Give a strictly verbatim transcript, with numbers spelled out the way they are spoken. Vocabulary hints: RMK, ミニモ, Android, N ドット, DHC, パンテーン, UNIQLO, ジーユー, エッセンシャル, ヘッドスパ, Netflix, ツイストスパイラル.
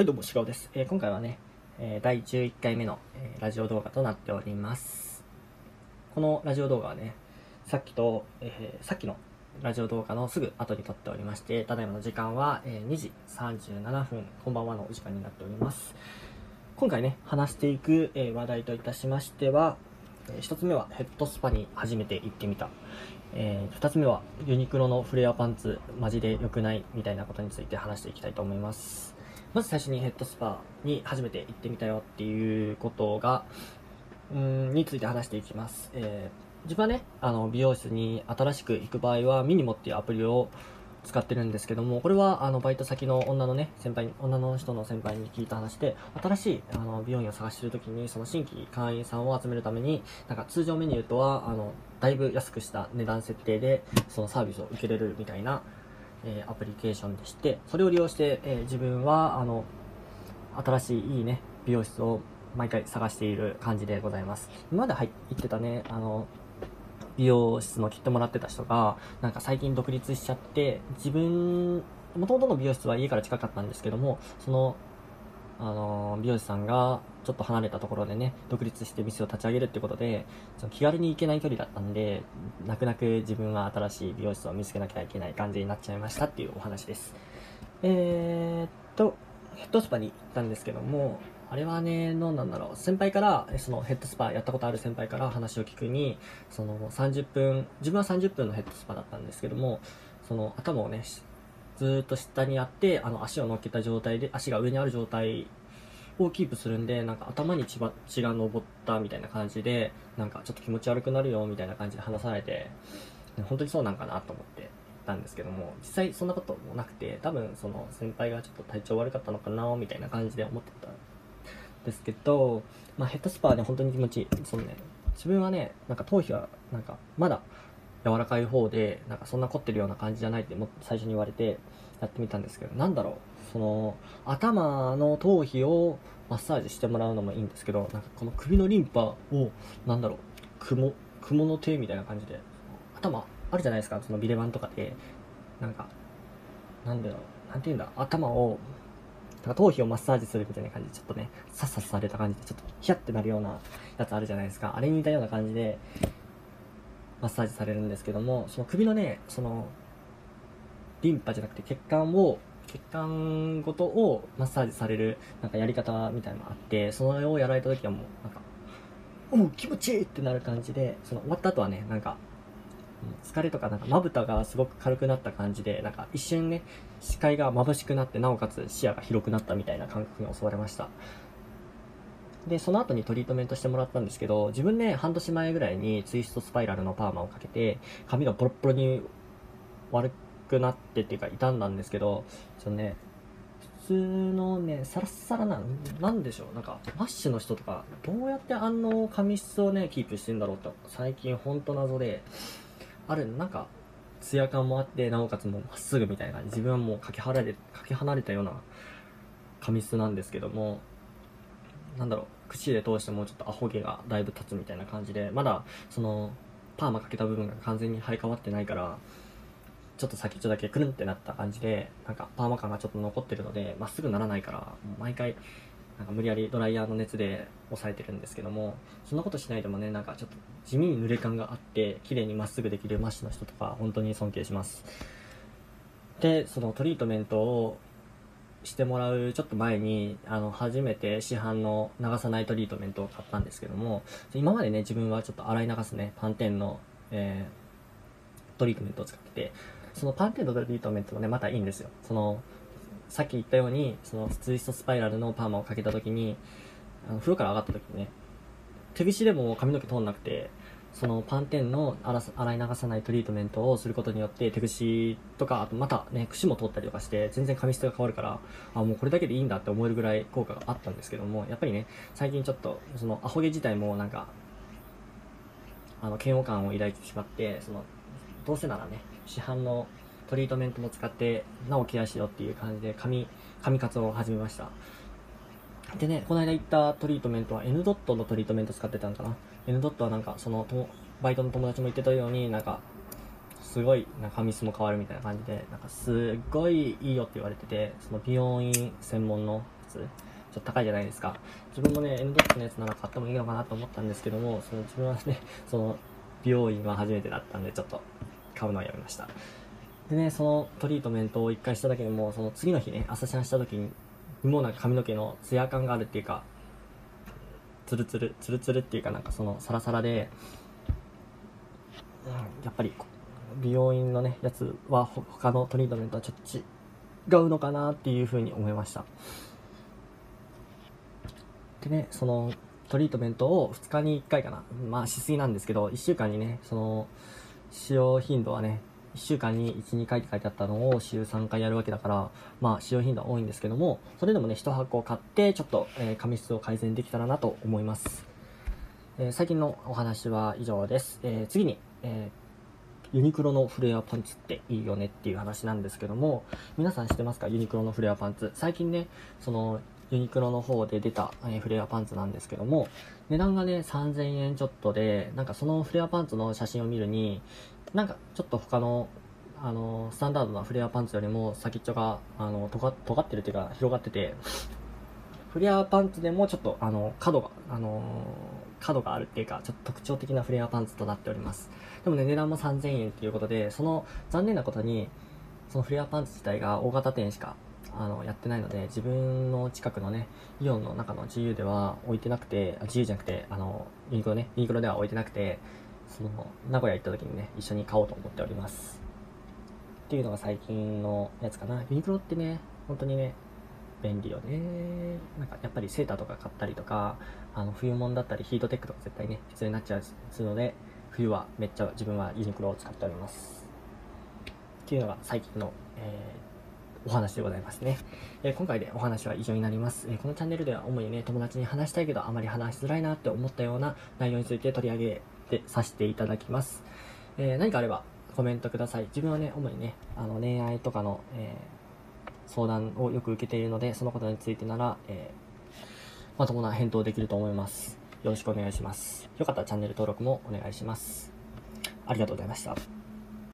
はい、どうも、しがおです。えー、今回はね、えー、だいじゅういっかいめの、えー、ラジオ動画となっております。このラジオ動画はね、さっきと、えー、さっきのラジオ動画のすぐ後に撮っておりまして、ただいまの時間は、えー、にじさんじゅうななふん、こんばんはのお時間になっております。今回ね、話していく、えー、話題といたしましては、えー、ひとつめはヘッドスパに初めて行ってみた。えー、ふたつめはユニクロのフレアパンツ、マジで良くないみたいなことについて話していきたいと思います。まず最初にヘッドスパに初めて行ってみたよっていうことが、うーん、について話していきます。えー、自分はね、あの、美容室に新しく行く場合は、ミニモっていうアプリを使ってるんですけども、これは、あの、バイト先の女のね、先輩に、女の人の先輩に聞いた話で、新しい、あの、美容院を探してるときに、その新規会員さんを集めるために、なんか通常メニューとは、あの、だいぶ安くした値段設定で、そのサービスを受けれるみたいな、えー、アプリケーションでして、それを利用して、えー、自分は、あの、新しいいいね、美容室を毎回探している感じでございます。今まで入ってたね、あの、美容室の切ってもらってた人が、なんか最近独立しちゃって、自分、元々の美容室は家から近かったんですけども、その、あの、美容師さんが、ちょっと離れたところでね、独立して店を立ち上げるってことで、その気軽に行けない距離だったんで、泣く泣く自分は新しい美容室を見つけなきゃいけない感じになっちゃいましたっていうお話です。えー、っと、ヘッドスパに行ったんですけども、あれはね、何なんだろう、先輩から、そのヘッドスパやったことある先輩から話を聞くに、そのさんじゅっぷん、自分はさんじゅっぷんのヘッドスパだったんですけども、その頭をね、ずーっと下にあって、あの足を乗っけた状態で、足が上にある状態、をキープするんで、なんか頭に血が昇ったみたいな感じで、なんかちょっと気持ち悪くなるよみたいな感じで話されて、本当にそうなんかなと思ってたんですけども、実際そんなこともなくて、多分その先輩がちょっと体調悪かったのかなみたいな感じで思ってたんですけど、まあ、ヘッドスパはね本当に気持ちいい。そのね、自分はね、なんか頭皮はなんかまだ柔らかい方で、なんかそんな凝ってるような感じじゃないっても最初に言われてやってみたんですけど、なんだろう、その頭の頭皮をマッサージしてもらうのもいいんですけど、なんかこの首のリンパを、なんだろう、雲雲の手みたいな感じで、頭あるじゃないですか、そのビレバンとかで、なんかなんだろう、なんていうんだ、頭をなんか頭皮をマッサージするみたいな感じで、ちょっとねさっさされた感じでちょっとヒヤってなるようなやつあるじゃないですか、あれに似たような感じでマッサージされるんですけども、その首のね、そのリンパじゃなくて血管を、血管ごとをマッサージされるなんかやり方みたいなのがあって、それをやられた時はもうなんか「おお気持ちいい!」ってなる感じで、その終わった後はね、なんか疲れとか、なんかまぶたがすごく軽くなった感じで、なんか一瞬ね視界が眩しくなって、なおかつ視野が広くなったみたいな感覚に襲われました。で、その後にトリートメントしてもらったんですけど、自分ね、半年前ぐらいにツイストスパイラルのパーマをかけて、髪がボロッボロに悪くなってっていうか傷んだんですけど、そのね、普通のね、サラッサラな、なんでしょう、なんか、マッシュの人とか、どうやってあの髪質をね、キープしてんだろうと、最近ほんと謎で、ある、なんか、ツヤ感もあって、なおかつもうまっすぐみたいな、自分はもうかけ離れ、かけ離れたような髪質なんですけども、なんだろう、口で通してもちょっとアホ毛がだいぶ立つみたいな感じで、まだそのパーマかけた部分が完全に生え変わってないから、ちょっと先っちょだけくるんってなった感じで、なんかパーマ感がちょっと残ってるのでまっすぐならないから、毎回なんか無理やりドライヤーの熱で抑えてるんですけども、そんなことしないでもね、なんかちょっと地味に濡れ感があって綺麗にまっすぐできるマッシュの人とか本当に尊敬します。で、そのトリートメントをしてもらうちょっと前に、あの初めて市販の流さないトリートメントを買ったんですけども、今までね自分はちょっと洗い流すねパンテーンの、えー、トリートメントを使ってて、そのパンテーンのトリートメントもねまたいいんですよ。そのさっき言ったように、そのツイストスパイラルのパーマをかけた時に、あの風呂から上がった時にね、手ぐしでも髪の毛通んなくて、そのパンテーンの洗い流さないトリートメントをすることによって、手口とか、あとまたね櫛も通ったりとかして、全然髪質が変わるから、あ、もうこれだけでいいんだって思えるぐらい効果があったんですけども、やっぱりね最近ちょっとそのアホ毛自体もなんかあの嫌悪感を抱いてしまって、そのどうせならね市販のトリートメントも使ってなおケアしようっていう感じで髪髪活を始めました。でね、この間行ったトリートメントは N ドットのトリートメント使ってたのかな。 N ドットはなんかそのバイトの友達も言ってたように、なんかすごい髪質も変わるみたいな感じで、なんかすごいいいよって言われてて、その美容院専門のつちょっと高いじゃないですか。自分もね N ドットのやつなら買ってもいいのかなと思ったんですけども、その自分はねその美容院は初めてだったんでちょっと買うのはやめました。でね、そのトリートメントをいっかいしただけでも、その次の日ね朝シャンした時にもうなんか髪の毛のツヤ感があるっていうか、ツルツルツルツルっていうか、なんかそのサラサラで、うん、やっぱり美容院のねやつは他のトリートメントはちょっと違うのかなっていうふうに思いました。でね、そのトリートメントをふつかにいっかいかな、まあしすぎなんですけど、いっしゅうかんにねその使用頻度はねいっしゅうかんにいち、にかいって書いてあったのを週さんかいやるわけだから、まあ使用頻度は多いんですけども、それでもねいっはこ買ってちょっと、えー、髪質を改善できたらなと思います。えー、最近のお話は以上です。えー、次に、えー、ユニクロのフレアパンツっていいよねっていう話なんですけども、皆さん知ってますか？ユニクロのフレアパンツ。最近ねそのユニクロの方で出た、えー、フレアパンツなんですけども、値段がねさんぜんえんちょっとで、なんかそのフレアパンツの写真を見るになんかちょっと他の、あのー、スタンダードなフレアパンツよりも先っちょが、あのー、尖、尖ってるっていうか広がってて、フレアパンツでもちょっと、あのー、角が、あのー、角があるっていうかちょっと特徴的なフレアパンツとなっております。でもね値段もさんぜんえんということで、その残念なことにそのフレアパンツ自体が大型店しかあのやってないので、自分の近くのねイオンの中の ジーユー では置いてなくて、 ジーユー じゃなくてあのユニクロね、ユニクロでは置いてなくて、その名古屋行った時にね一緒に買おうと思っておりますっていうのが最近のやつかな。ユニクロってね本当にね便利よね。なんかやっぱりセーターとか買ったりとか、あの冬物だったりヒートテックとか絶対ね必要になっちゃうので、冬はめっちゃ自分はユニクロを使っておりますっていうのが最近の、えーお話でございますね。えー、今回でお話は以上になります。えー、このチャンネルでは主にね友達に話したいけどあまり話しづらいなって思ったような内容について取り上げてさせていただきます。えー、何かあればコメントください。自分はね主にねあの恋愛とかの、えー、相談をよく受けているので、そのことについてなら、えー、まともな返答できると思います。よろしくお願いします。よかったらチャンネル登録もお願いします。ありがとうございました。